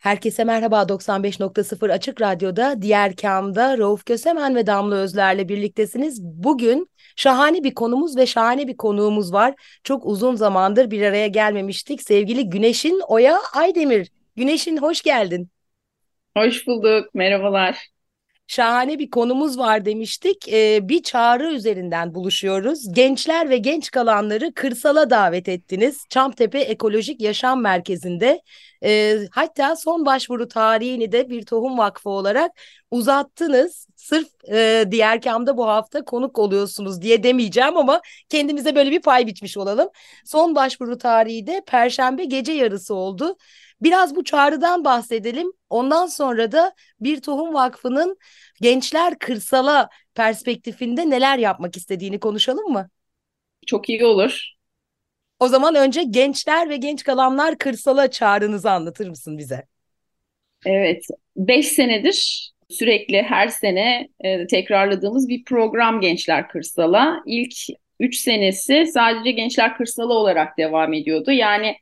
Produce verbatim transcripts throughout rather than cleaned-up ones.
Herkese merhaba, doksan beş nokta sıfır Açık Radyo'da, Diğer Kam'da Rauf Kösemen ve Damla Özler'le birliktesiniz. Bugün şahane bir konumuz ve şahane bir konuğumuz var. Çok uzun zamandır bir araya gelmemiştik. Sevgili Güneşin Oya Aydemir. Güneşin, hoş geldin. Hoş bulduk, merhabalar. Şahane bir konumuz var demiştik. Ee, bir çağrı üzerinden buluşuyoruz. Gençler ve genç kalanları kırsala davet ettiniz. Çamtepe Ekolojik Yaşam Merkezi'nde. E, hatta son başvuru tarihini de Bir Tohum Vakfı olarak uzattınız. Sırf e, Diğer Kam'da bu hafta konuk oluyorsunuz diye demeyeceğim ama kendimize böyle bir pay biçmiş olalım. Son başvuru tarihi de Perşembe gece yarısı oldu. Biraz bu çağrıdan bahsedelim. Ondan sonra da Bir Tohum Vakfı'nın gençler kırsala perspektifinde neler yapmak istediğini konuşalım mı? Çok iyi olur. O zaman önce gençler ve genç kalanlar kırsala çağrınızı anlatır mısın bize? Evet, beş senedir sürekli her sene e, tekrarladığımız bir program Gençler Kırsala. İlk üç senesi sadece Gençler Kırsala olarak devam ediyordu. Yani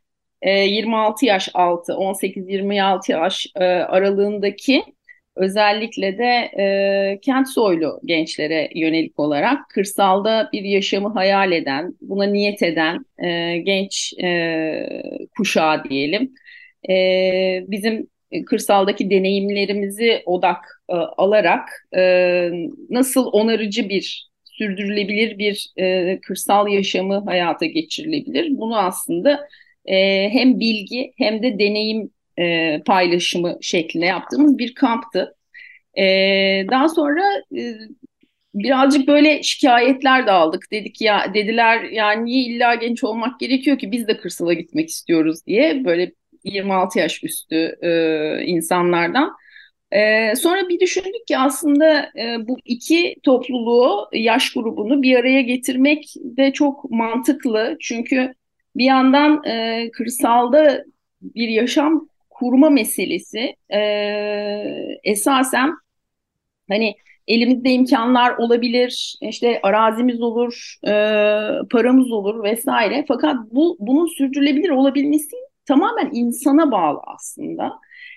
yirmi altı yaş altı, on sekiz yirmi altı yaş e, aralığındaki özellikle de e, kent soylu gençlere yönelik olarak kırsalda bir yaşamı hayal eden, buna niyet eden e, genç e, kuşağı diyelim. E, bizim kırsaldaki deneyimlerimizi odak e, alarak e, nasıl onarıcı bir, sürdürülebilir bir e, kırsal yaşamı hayata geçirilebilir? Bunu aslında e, hem bilgi hem de deneyim E, paylaşımı şeklinde yaptığımız bir kamptı. E, daha sonra e, birazcık böyle şikayetler de aldık. Dedik ya, dediler yani niye illa genç olmak gerekiyor ki, biz de kırsala gitmek istiyoruz diye böyle yirmi altı yaş üstü e, insanlardan. E, sonra bir düşündük ki aslında e, bu iki topluluğu, yaş grubunu bir araya getirmek de çok mantıklı. Çünkü bir yandan e, kırsalda bir yaşam kurma meselesi ee, esasen hani elimizde imkanlar olabilir, işte arazimiz olur, e, paramız olur vesaire. Fakat bu bunun sürdürülebilir olabilmesi tamamen insana bağlı aslında.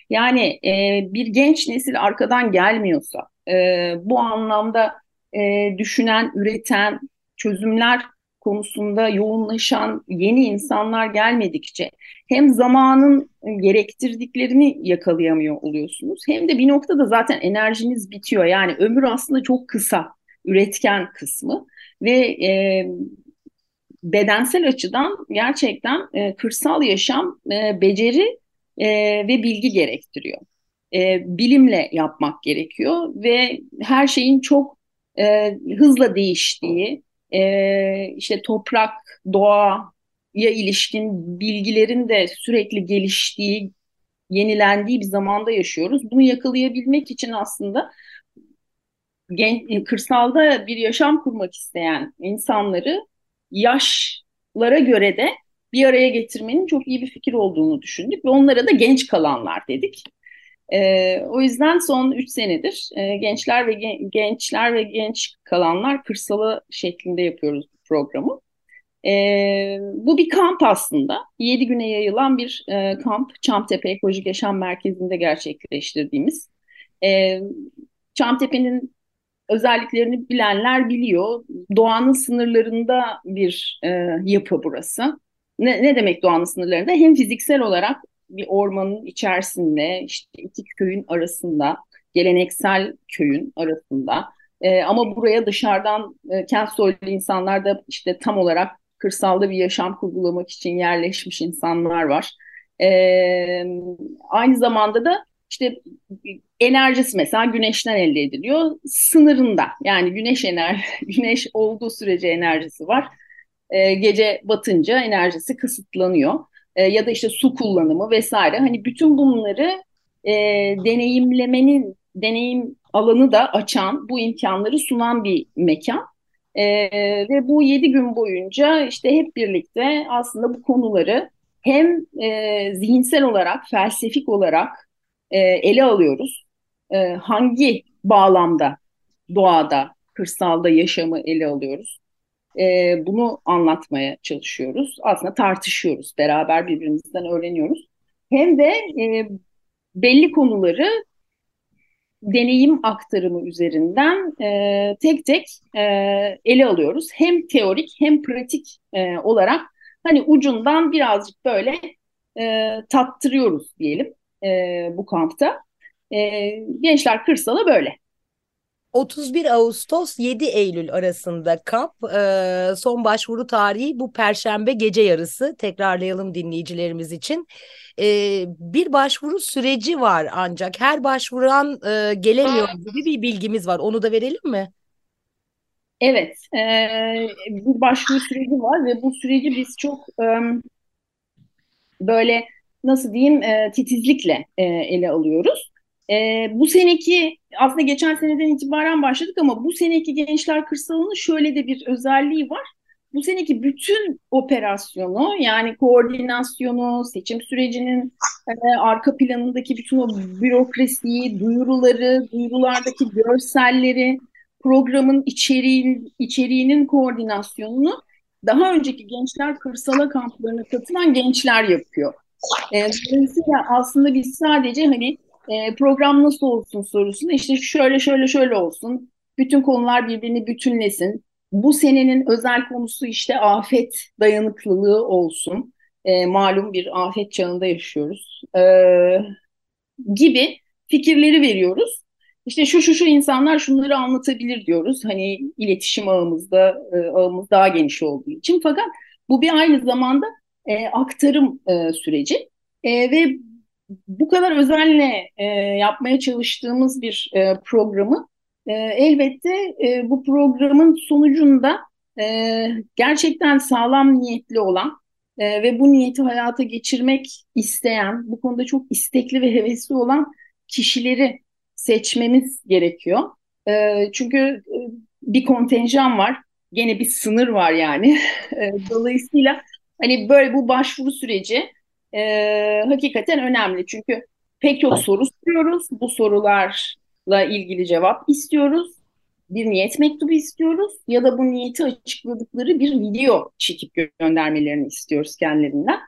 Yani e, bir genç nesil arkadan gelmiyorsa, e, bu anlamda e, düşünen, üreten, çözümler konusunda yoğunlaşan yeni insanlar gelmedikçe hem zamanın gerektirdiklerini yakalayamıyor oluyorsunuz, hem de bir noktada zaten enerjiniz bitiyor. Yani ömür aslında çok kısa, üretken kısmı ve e, bedensel açıdan gerçekten e, kırsal yaşam e, beceri e, ve bilgi gerektiriyor. E, bilimle yapmak gerekiyor ve her şeyin çok e, hızla değiştiği, Ee, işte toprak, doğaya ilişkin bilgilerin de sürekli geliştiği, yenilendiği bir zamanda yaşıyoruz. Bunu yakalayabilmek için aslında gen- kırsalda bir yaşam kurmak isteyen insanları yaşlara göre de bir araya getirmenin çok iyi bir fikir olduğunu düşündük ve onlara da genç kalanlar dedik. Ee, o yüzden son üç senedir e, gençler ve gen- gençler ve genç kalanlar kırsalı şeklinde yapıyoruz bu programı. Ee, bu bir kamp aslında. yedi güne yayılan bir e, kamp. Çamtepe Ekolojik Yaşam Merkezi'nde gerçekleştirdiğimiz. E, Çamtepe'nin özelliklerini bilenler biliyor. Doğanın sınırlarında bir e, yapı burası. Ne, ne demek doğanın sınırlarında? Hem fiziksel olarak bir ormanın içerisinde, işte iki köyün arasında, geleneksel köyün arasında e, ama buraya dışarıdan e, kent soylu insanlar da işte tam olarak kırsalda bir yaşam kurgulamak için yerleşmiş insanlar var. E, aynı zamanda da işte enerjisi mesela güneşten elde ediliyor, sınırında yani güneş ener güneş olduğu sürece enerjisi var. e, gece batınca enerjisi kısıtlanıyor. E, ya da işte su kullanımı vesaire. Hani bütün bunları e, deneyimlemenin, deneyim alanı da açan, bu imkanları sunan bir mekan. E, ve bu yedi gün boyunca işte hep birlikte aslında bu konuları hem e, zihinsel olarak, felsefik olarak e, ele alıyoruz. E, hangi bağlamda doğada, kırsalda yaşamı ele alıyoruz? E, bunu anlatmaya çalışıyoruz. Aslında tartışıyoruz, beraber birbirimizden öğreniyoruz. Hem de e, belli konuları deneyim aktarımı üzerinden e, tek tek e, ele alıyoruz. Hem teorik hem pratik e, olarak hani ucundan birazcık böyle e, tattırıyoruz diyelim e, bu kampta. E, gençler kırsala böyle. otuz bir Ağustos yedi Eylül arasında kamp, e, son başvuru tarihi bu Perşembe gece yarısı, tekrarlayalım dinleyicilerimiz için. E, bir başvuru süreci var ancak her başvuran e, gelemiyor gibi bir bilgimiz var, onu da verelim mi? Evet, e, bir başvuru süreci var ve bu süreci biz çok e, böyle nasıl diyeyim e, titizlikle e, ele alıyoruz. E, bu seneki, aslında geçen seneden itibaren başladık ama bu seneki Gençler Kırsalı'nın şöyle de bir özelliği var. Bu seneki bütün operasyonu, yani koordinasyonu, seçim sürecinin e, arka planındaki bütün o bürokrasiyi, duyuruları, duyurulardaki görselleri, programın içeriğin, içeriğinin koordinasyonunu daha önceki Gençler Kırsala kamplarına katılan gençler yapıyor. E, dolayısıyla aslında biz sadece hani program nasıl olsun sorusunu, işte şöyle şöyle şöyle olsun, bütün konular birbirini bütünlesin, bu senenin özel konusu işte afet dayanıklılığı olsun, e, malum bir afet çağında yaşıyoruz e, gibi fikirleri veriyoruz. İşte şu şu şu insanlar şunları anlatabilir diyoruz, hani iletişim ağımızda e, ağımız daha geniş olduğu için. Fakat bu bir aynı zamanda e, aktarım e, süreci e, ve bu kadar özenle e, yapmaya çalıştığımız bir e, programı e, elbette e, bu programın sonucunda e, gerçekten sağlam niyetli olan e, ve bu niyeti hayata geçirmek isteyen, bu konuda çok istekli ve hevesli olan kişileri seçmemiz gerekiyor. E, çünkü e, bir kontenjan var, gene bir sınır var yani. E, dolayısıyla hani böyle bu başvuru süreci Ee, hakikaten önemli, çünkü pek çok soru soruyoruz, bu sorularla ilgili cevap istiyoruz, bir niyet mektubu istiyoruz ya da bu niyeti açıkladıkları bir video çekip göndermelerini istiyoruz kendilerinden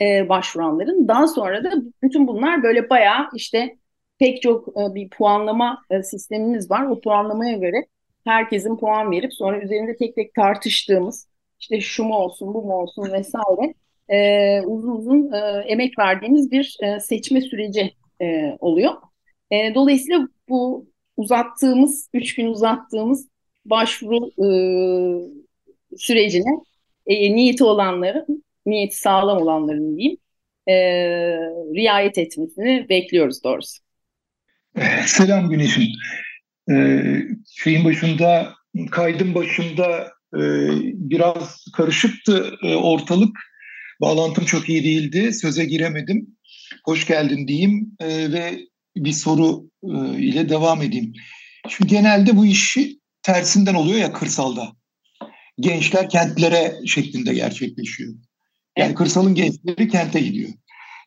ee, başvuranların. Daha sonra da bütün bunlar böyle bayağı işte pek çok e, bir puanlama e, sistemimiz var, o puanlamaya göre herkesin puan verip sonra üzerinde tek tek tartıştığımız, işte şu mu olsun bu mu olsun vesaire. Ee, uzun uzun e, emek verdiğimiz bir e, seçme süreci e, oluyor. E, dolayısıyla bu uzattığımız, üç gün uzattığımız başvuru e, sürecine e, niyeti olanların, niyeti sağlam olanların diyeyim, e, riayet etmesini bekliyoruz doğrusu. Selam Güneş'im. Ee, şeyin başında, kaydın başında e, biraz karışıktı e, ortalık. Bağlantım çok iyi değildi, söze giremedim. Hoş geldin diyeyim e, ve bir soru e, ile devam edeyim. Şimdi genelde bu işi tersinden oluyor ya kırsalda. Gençler kentlere şeklinde gerçekleşiyor. Yani kırsalın gençleri kente gidiyor.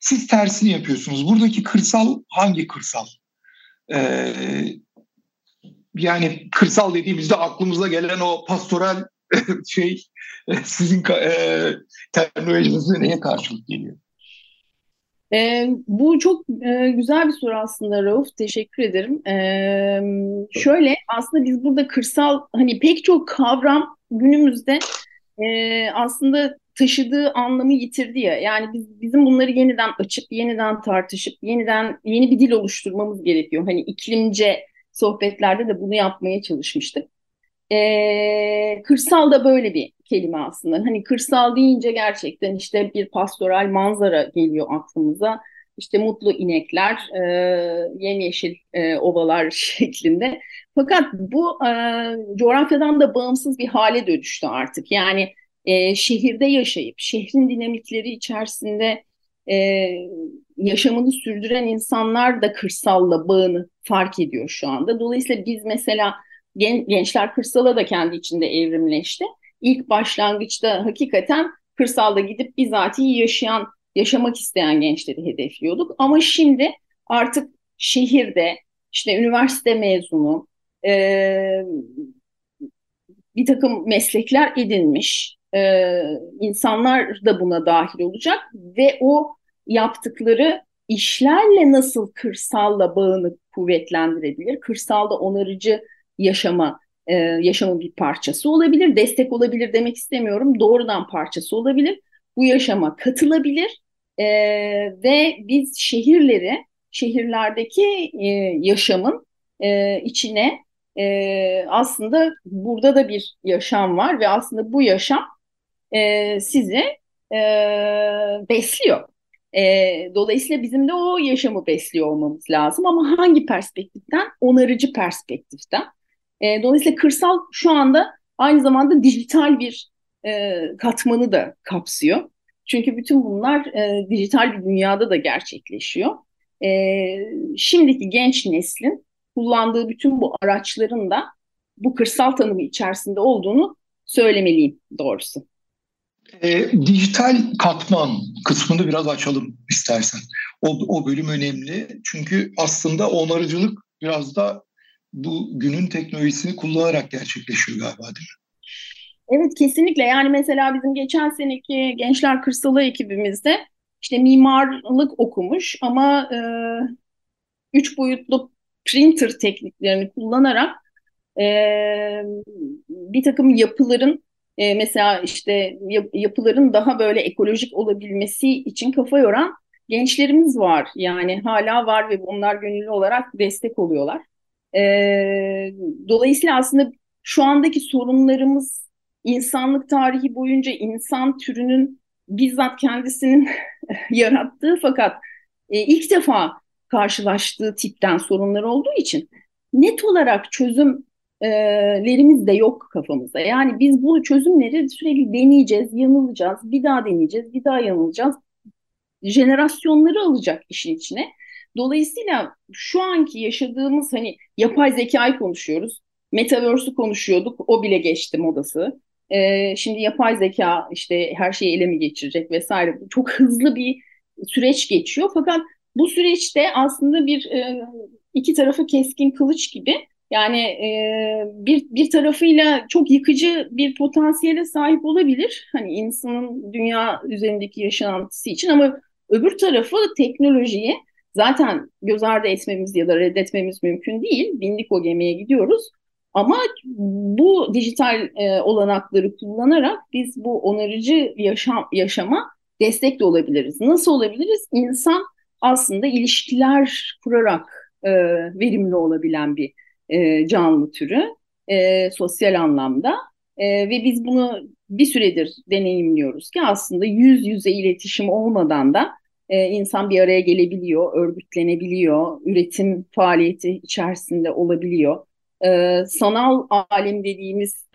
Siz tersini yapıyorsunuz. Buradaki kırsal hangi kırsal? E, yani kırsal dediğimizde aklımıza gelen o pastoral şey sizin e, terminolojinizi neye karşılık geliyor? E, bu çok e, güzel bir soru aslında Rauf. Teşekkür ederim. E, şöyle aslında biz burada kırsal, hani pek çok kavram günümüzde e, aslında taşıdığı anlamı yitirdi ya. Yani biz, bizim bunları yeniden açıp, yeniden tartışıp, yeniden yeni bir dil oluşturmamız gerekiyor. Hani iklimce sohbetlerde de bunu yapmaya çalışmıştık. Ee, kırsal da böyle bir kelime aslında. Hani kırsal deyince gerçekten işte bir pastoral manzara geliyor aklımıza. İşte mutlu inekler, e, yemyeşil e, ovalar şeklinde. Fakat bu e, coğrafyadan da bağımsız bir hale dönüştü artık. Yani e, şehirde yaşayıp şehrin dinamikleri içerisinde e, yaşamını sürdüren insanlar da kırsalla bağını fark ediyor şu anda. Dolayısıyla biz mesela gen, gençler kırsala da kendi içinde evrimleşti. İlk başlangıçta hakikaten kırsalda gidip bizatihi yaşayan, yaşamak isteyen gençleri hedefliyorduk. Ama şimdi artık şehirde işte üniversite mezunu, e, bir takım meslekler edinmiş e, insanlar da buna dahil olacak ve o yaptıkları işlerle nasıl kırsalla bağını kuvvetlendirebilir, kırsalda onarıcı yaşama, e, yaşamın bir parçası olabilir, destek olabilir demek istemiyorum, doğrudan parçası olabilir, bu yaşama katılabilir e, ve biz şehirleri, şehirlerdeki e, yaşamın e, içine e, aslında burada da bir yaşam var ve aslında bu yaşam e, sizi e, besliyor. E, dolayısıyla bizim de o yaşamı besliyor olmamız lazım ama hangi perspektiften? Onarıcı perspektiften. E, dolayısıyla kırsal şu anda aynı zamanda dijital bir e, katmanı da kapsıyor. Çünkü bütün bunlar e, dijital bir dünyada da gerçekleşiyor. Ee, şimdiki genç neslin kullandığı bütün bu araçların da bu kırsal tanımı içerisinde olduğunu söylemeliyim doğrusu. E, dijital katman kısmını biraz açalım istersen. O, o bölüm önemli çünkü aslında onarıcılık biraz da bu günün teknolojisini kullanarak gerçekleşiyor galiba, değil mi? Evet, kesinlikle. Yani mesela bizim geçen seneki Gençler Kırsalı ekibimizde İşte mimarlık okumuş ama e, üç boyutlu printer tekniklerini kullanarak e, bir takım yapıların e, mesela işte yap, yapıların daha böyle ekolojik olabilmesi için kafa yoran gençlerimiz var. Yani hala var ve onlar gönüllü olarak destek oluyorlar. E, dolayısıyla aslında şu andaki sorunlarımız insanlık tarihi boyunca insan türünün bizzat kendisinin yarattığı fakat e, ilk defa karşılaştığı tipten sorunlar olduğu için net olarak çözümlerimiz de yok kafamızda. Yani biz bu çözümleri sürekli deneyeceğiz, yanılacağız, bir daha deneyeceğiz, bir daha yanılacağız. Jenerasyonları alacak işin içine. Dolayısıyla şu anki yaşadığımız hani yapay zekayı konuşuyoruz, metaverse'ü konuşuyorduk, o bile geçti modası. Ee, şimdi yapay zeka işte her şeyi ele mi geçirecek vesaire, çok hızlı bir süreç geçiyor fakat bu süreçte aslında bir e, iki tarafı keskin kılıç gibi, yani e, bir bir tarafıyla çok yıkıcı bir potansiyele sahip olabilir hani insanın dünya üzerindeki yaşantısı için, ama öbür tarafı teknolojiyi zaten göz ardı etmemiz ya da reddetmemiz mümkün değil, bindik o gemiye gidiyoruz. Ama bu dijital e, olanakları kullanarak biz bu onarıcı yaşam, yaşama destek de olabiliriz. Nasıl olabiliriz? İnsan aslında ilişkiler kurarak e, verimli olabilen bir e, canlı türü e, sosyal anlamda. E, ve biz bunu bir süredir deneyimliyoruz ki aslında yüz yüze iletişim olmadan da e, insan bir araya gelebiliyor, örgütlenebiliyor, üretim faaliyeti içerisinde olabiliyor. Ee, sanal alem dediğimiz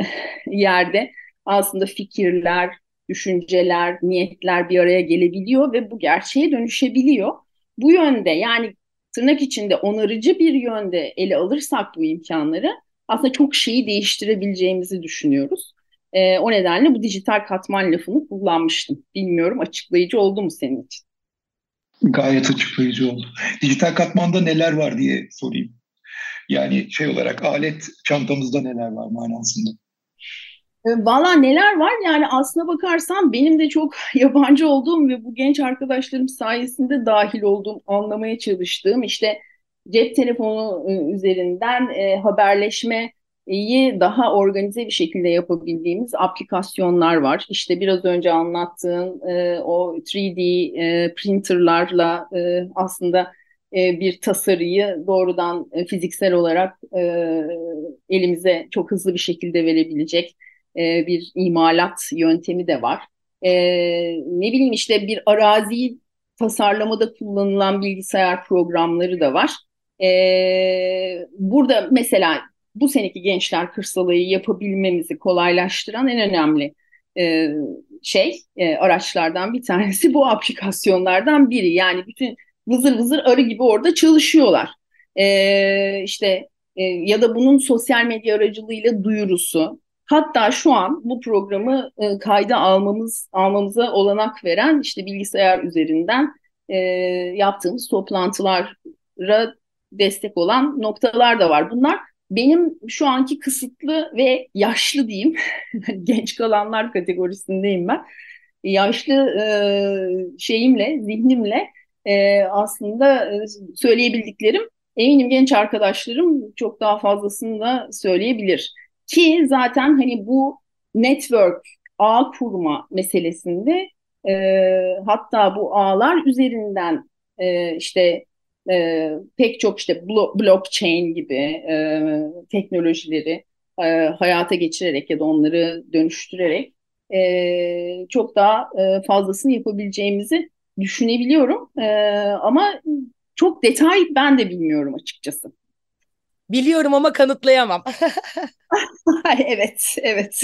yerde aslında fikirler, düşünceler, niyetler bir araya gelebiliyor ve bu gerçeğe dönüşebiliyor. Bu yönde, yani tırnak içinde onarıcı bir yönde ele alırsak bu imkanları, aslında çok şeyi değiştirebileceğimizi düşünüyoruz. Ee, o nedenle bu dijital katman lafını kullanmıştım. Bilmiyorum, açıklayıcı oldu mu senin için? Gayet açıklayıcı oldu. Dijital katmanda neler var diye sorayım. Yani şey olarak alet çantamızda neler var manasında? Valla neler var? Yani aslına bakarsan benim de çok yabancı olduğum ve bu genç arkadaşlarım sayesinde dahil olduğum, anlamaya çalıştığım işte cep telefonu üzerinden haberleşmeyi daha organize bir şekilde yapabildiğimiz aplikasyonlar var. İşte biraz önce anlattığın o üç D printerlarla aslında bir tasarıyı doğrudan fiziksel olarak elimize çok hızlı bir şekilde verebilecek bir imalat yöntemi de var. Ne bileyim işte bir araziyi tasarlamada kullanılan bilgisayar programları da var. Burada mesela bu seneki Gençler Kırsalı'yı yapabilmemizi kolaylaştıran en önemli e, şey e, araçlardan bir tanesi, bu aplikasyonlardan biri. Yani bütün vızır vızır arı gibi orada çalışıyorlar. E, işte e, ya da bunun sosyal medya aracılığıyla duyurusu. Hatta şu an bu programı e, kayda almamız almamıza olanak veren işte bilgisayar üzerinden e, yaptığımız toplantılara destek olan noktalar da var. Bunlar benim şu anki kısıtlı ve yaşlı diyeyim, genç kalanlar kategorisindeyim ben. Yaşlı e, şeyimle, zihnimle e, aslında e, söyleyebildiklerim, eminim genç arkadaşlarım çok daha fazlasını da söyleyebilir. Ki zaten hani bu network, ağ kurma meselesinde e, hatta bu ağlar üzerinden e, işte e, pek çok işte blo- blockchain gibi e, teknolojileri e, hayata geçirerek ya da onları dönüştürerek e, çok daha e, fazlasını yapabileceğimizi düşünebiliyorum. E, ama çok detay ben de bilmiyorum açıkçası. Biliyorum ama kanıtlayamam. Evet, evet.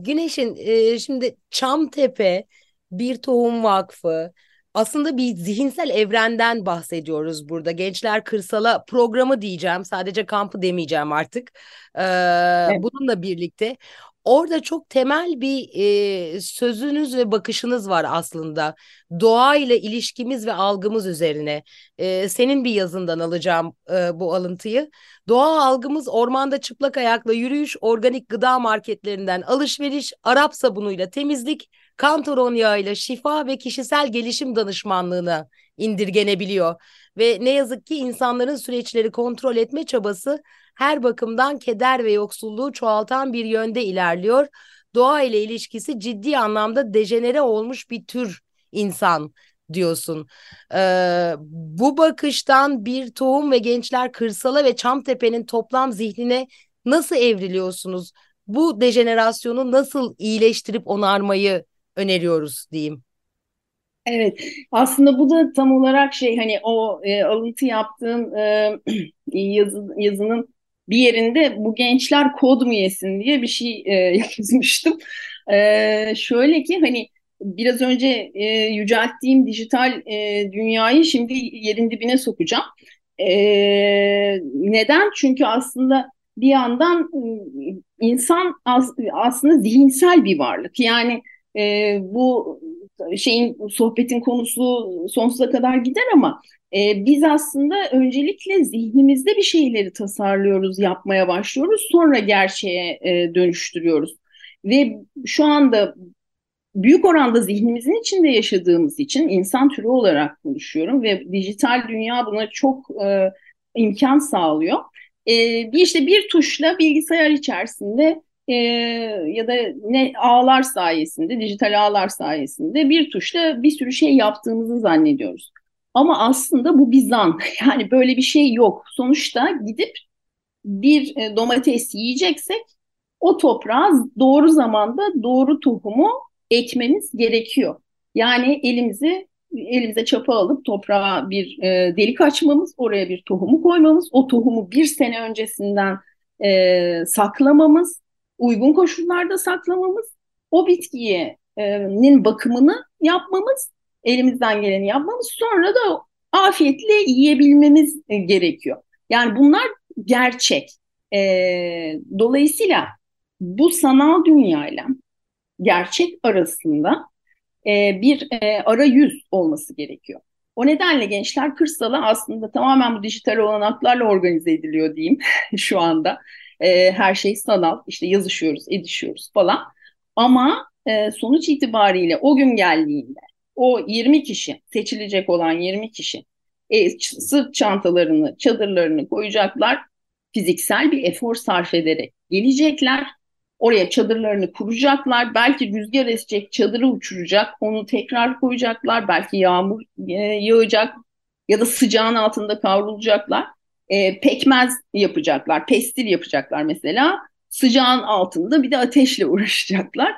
Güneş'in e, şimdi Çamtepe, Bir Tohum Vakfı, aslında bir zihinsel evrenden bahsediyoruz burada. Gençler Kırsala programı diyeceğim, sadece kampı demeyeceğim artık. Ee, evet. Bununla birlikte orada çok temel bir e, sözünüz ve bakışınız var aslında. Doğayla ilişkimiz ve algımız üzerine. E, senin bir yazından alacağım e, bu alıntıyı. Doğa algımız ormanda çıplak ayakla yürüyüş, organik gıda marketlerinden alışveriş, Arap sabunuyla temizlik, kantaron yağıyla şifa ve kişisel gelişim danışmanlığına indirgenebiliyor. Ve ne yazık ki insanların süreçleri kontrol etme çabası her bakımdan keder ve yoksulluğu çoğaltan bir yönde ilerliyor. Doğa ile ilişkisi ciddi anlamda dejenere olmuş bir tür insan diyorsun. Ee, bu bakıştan Bir Tohum ve Gençler Kırsala ve Çamtepe'nin toplam zihnine nasıl evriliyorsunuz? Bu dejenerasyonu nasıl iyileştirip onarmayı öneriyoruz diyeyim. Evet, aslında bu da tam olarak şey, hani o e, alıntı yaptığım e, yazı, yazının bir yerinde bu gençler kod mu yesin diye bir şey e, yazmıştım. E, şöyle ki hani biraz önce e, yücelttiğim dijital e, dünyayı şimdi yerin dibine sokacağım. E, neden? Çünkü aslında bir yandan insan as, aslında zihinsel bir varlık. Yani e, bu şeyin, sohbetin konusu sonsuza kadar gider ama e, biz aslında öncelikle zihnimizde bir şeyleri tasarlıyoruz, yapmaya başlıyoruz, sonra gerçeğe e, dönüştürüyoruz. Ve şu anda büyük oranda zihnimizin içinde yaşadığımız için, insan türü olarak konuşuyorum ve dijital dünya buna çok e, imkan sağlıyor. E, bir işte bir tuşla bilgisayar içerisinde Ee, ya da ne ağlar sayesinde, dijital ağlar sayesinde bir tuşla bir sürü şey yaptığımızı zannediyoruz. Ama aslında bu bir zan. Yani böyle bir şey yok. Sonuçta gidip bir domates yiyeceksek o toprağa doğru zamanda doğru tohumu ekmemiz gerekiyor. Yani elimizi elimize çapa alıp toprağa bir e, delik açmamız, oraya bir tohumu koymamız, o tohumu bir sene öncesinden e, saklamamız, uygun koşullarda saklamamız, o bitkinin bakımını yapmamız, elimizden geleni yapmamız, sonra da afiyetle yiyebilmemiz gerekiyor. Yani bunlar gerçek. Dolayısıyla bu sanal dünyayla gerçek arasında bir arayüz olması gerekiyor. O nedenle Gençler Kırsala aslında tamamen bu dijital olanaklarla organize ediliyor diyeyim şu anda. Her şey sanal, işte yazışıyoruz, edişiyoruz falan. Ama sonuç itibariyle o gün geldiğinde o yirmi kişi, seçilecek olan yirmi kişi sırt çantalarını, çadırlarını koyacaklar. Fiziksel bir efor sarf ederek gelecekler. Oraya çadırlarını kuracaklar. Belki rüzgar esecek, çadırı uçuracak, onu tekrar koyacaklar. Belki yağmur yağacak ya da sıcağın altında kavrulacaklar. E, pekmez yapacaklar, pestil yapacaklar mesela. Sıcağın altında bir de ateşle uğraşacaklar.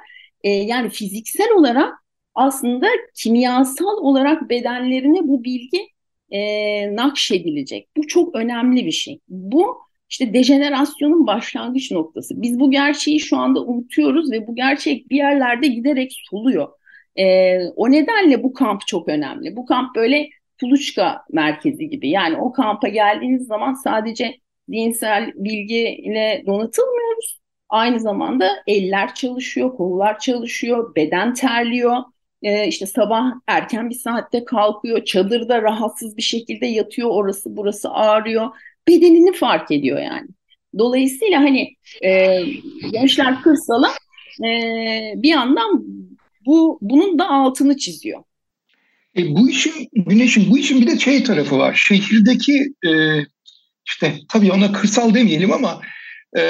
E, yani fiziksel olarak aslında kimyasal olarak bedenlerine bu bilgi e, nakşedilecek. Bu çok önemli bir şey. Bu işte dejenerasyonun başlangıç noktası. Biz bu gerçeği şu anda unutuyoruz ve bu gerçek bir yerlerde giderek soluyor. E, o nedenle bu kamp çok önemli. Bu kamp böyle kuluçka merkezi gibi. Yani o kampa geldiğiniz zaman sadece dinsel bilgiyle donatılmıyoruz. Aynı zamanda eller çalışıyor, kollar çalışıyor, beden terliyor. Ee, işte sabah erken bir saatte kalkıyor, çadırda rahatsız bir şekilde yatıyor, orası burası ağrıyor. Bedenini fark ediyor yani. Dolayısıyla hani e, gençler kırsala e, bir yandan bu bunun da altını çiziyor. E, bu işin, Güneş'in bu işin bir de şey tarafı var. Şehirdeki e, işte tabii ona kırsal demeyelim ama e,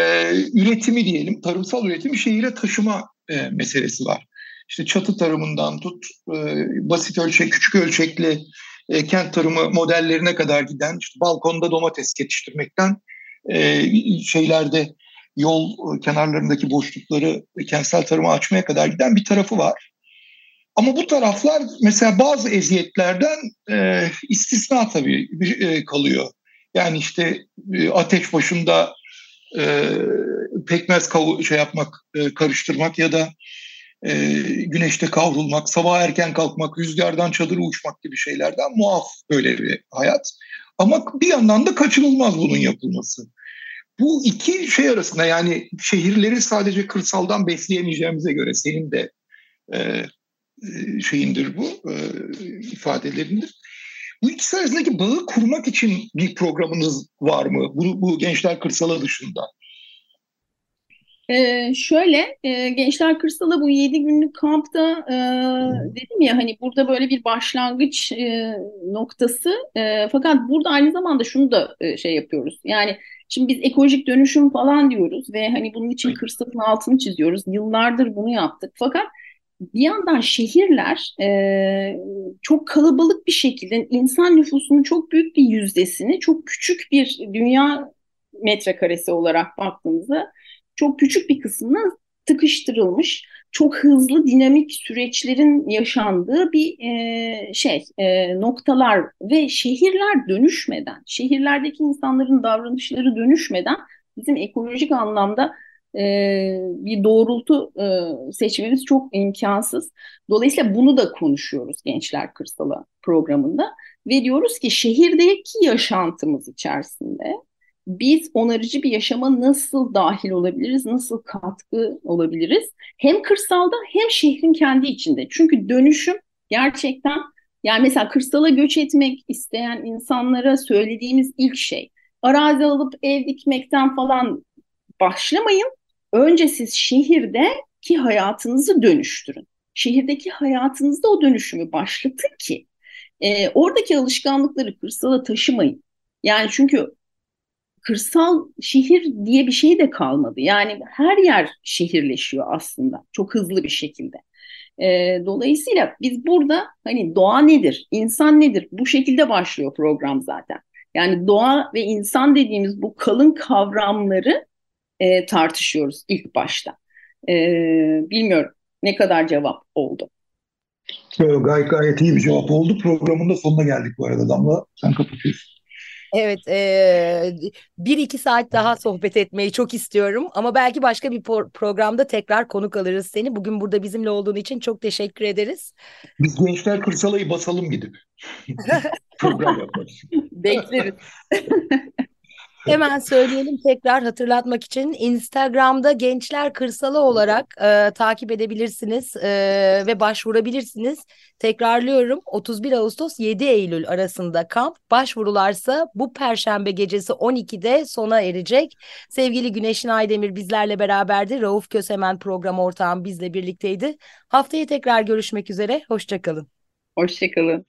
üretimi diyelim, tarımsal üretimi şehire taşıma e, meselesi var. İşte çatı tarımından tut, e, basit ölçek, küçük ölçekli e, kent tarımı modellerine kadar giden, işte balkonda domates yetiştirmekten e, şeylerde yol e, kenarlarındaki boşlukları e, kentsel tarıma açmaya kadar giden bir tarafı var. Ama bu taraflar mesela bazı eziyetlerden e, istisna tabii e, kalıyor. Yani işte e, ateş başında e, pekmez kavu- şey yapmak, e, karıştırmak ya da E, güneşte kavrulmak, sabah erken kalkmak, rüzgardan çadırı uçmak gibi şeylerden muaf böyle bir hayat. Ama bir yandan da kaçınılmaz bunun yapılması. Bu iki şey arasında, yani şehirleri sadece kırsaldan besleyemeyeceğimize göre, senin de e, şeyindir bu, e, ifadelerindir. Bu ikisi arasındaki bağı kurmak için bir programınız var mı? Bu, bu gençler kırsala dışında. Ee, şöyle e, Gençler Kırsal'a bu yedi günlük kampta e, dedim ya hani burada böyle bir başlangıç e, noktası, e, fakat burada aynı zamanda şunu da e, şey yapıyoruz. Yani şimdi biz ekolojik dönüşüm falan diyoruz ve hani bunun için kırsalın altını çiziyoruz, yıllardır bunu yaptık, fakat bir yandan şehirler e, çok kalabalık bir şekilde insan nüfusunun çok büyük bir yüzdesini çok küçük bir dünya metrekaresi olarak baktığımızda çok küçük bir kısmına tıkıştırılmış, çok hızlı dinamik süreçlerin yaşandığı bir e, şey e, noktalar ve şehirler dönüşmeden, şehirlerdeki insanların davranışları dönüşmeden bizim ekolojik anlamda e, bir doğrultu e, seçmemiz çok imkansız. Dolayısıyla bunu da konuşuyoruz Gençler Kırsala programında ve diyoruz ki şehirdeki yaşantımız içerisinde biz onarıcı bir yaşama nasıl dahil olabiliriz, nasıl katkı olabiliriz? Hem kırsalda hem şehrin kendi içinde. Çünkü dönüşüm gerçekten, yani mesela kırsala göç etmek isteyen insanlara söylediğimiz ilk şey, arazi alıp ev dikmekten falan başlamayın. Önce siz şehirdeki hayatınızı dönüştürün. Şehirdeki hayatınızda o dönüşümü başlatın ki e, oradaki alışkanlıkları kırsala taşımayın. Yani çünkü kırsal şehir diye bir şey de kalmadı. Yani her yer şehirleşiyor aslında çok hızlı bir şekilde. E, dolayısıyla biz burada hani doğa nedir, insan nedir? Bu şekilde başlıyor program zaten. Yani doğa ve insan dediğimiz bu kalın kavramları e, tartışıyoruz ilk başta. E, bilmiyorum ne kadar cevap oldu. Gayet, gayet iyi bir cevap oldu. Programın da sonuna geldik bu arada Damla. Sen kapatıyorsun. Evet, e, bir iki saat daha sohbet etmeyi çok istiyorum ama belki başka bir por- programda tekrar konuk alırız seni. Bugün burada bizimle olduğun için çok teşekkür ederiz. Biz Gençler Kırsala'yı basalım gidip program yaparız. Bekleriz. Hemen söyleyelim, tekrar hatırlatmak için Instagram'da Gençler Kırsalı olarak e, takip edebilirsiniz e, ve başvurabilirsiniz. Tekrarlıyorum, otuz bir Ağustos yedi Eylül arasında kamp, başvurularsa bu Perşembe gecesi on ikide sona erecek. Sevgili Güneşin Aydemir bizlerle beraberdi, Rauf Kösemen program ortağım bizle birlikteydi. Haftaya tekrar görüşmek üzere, hoşçakalın. Hoşçakalın.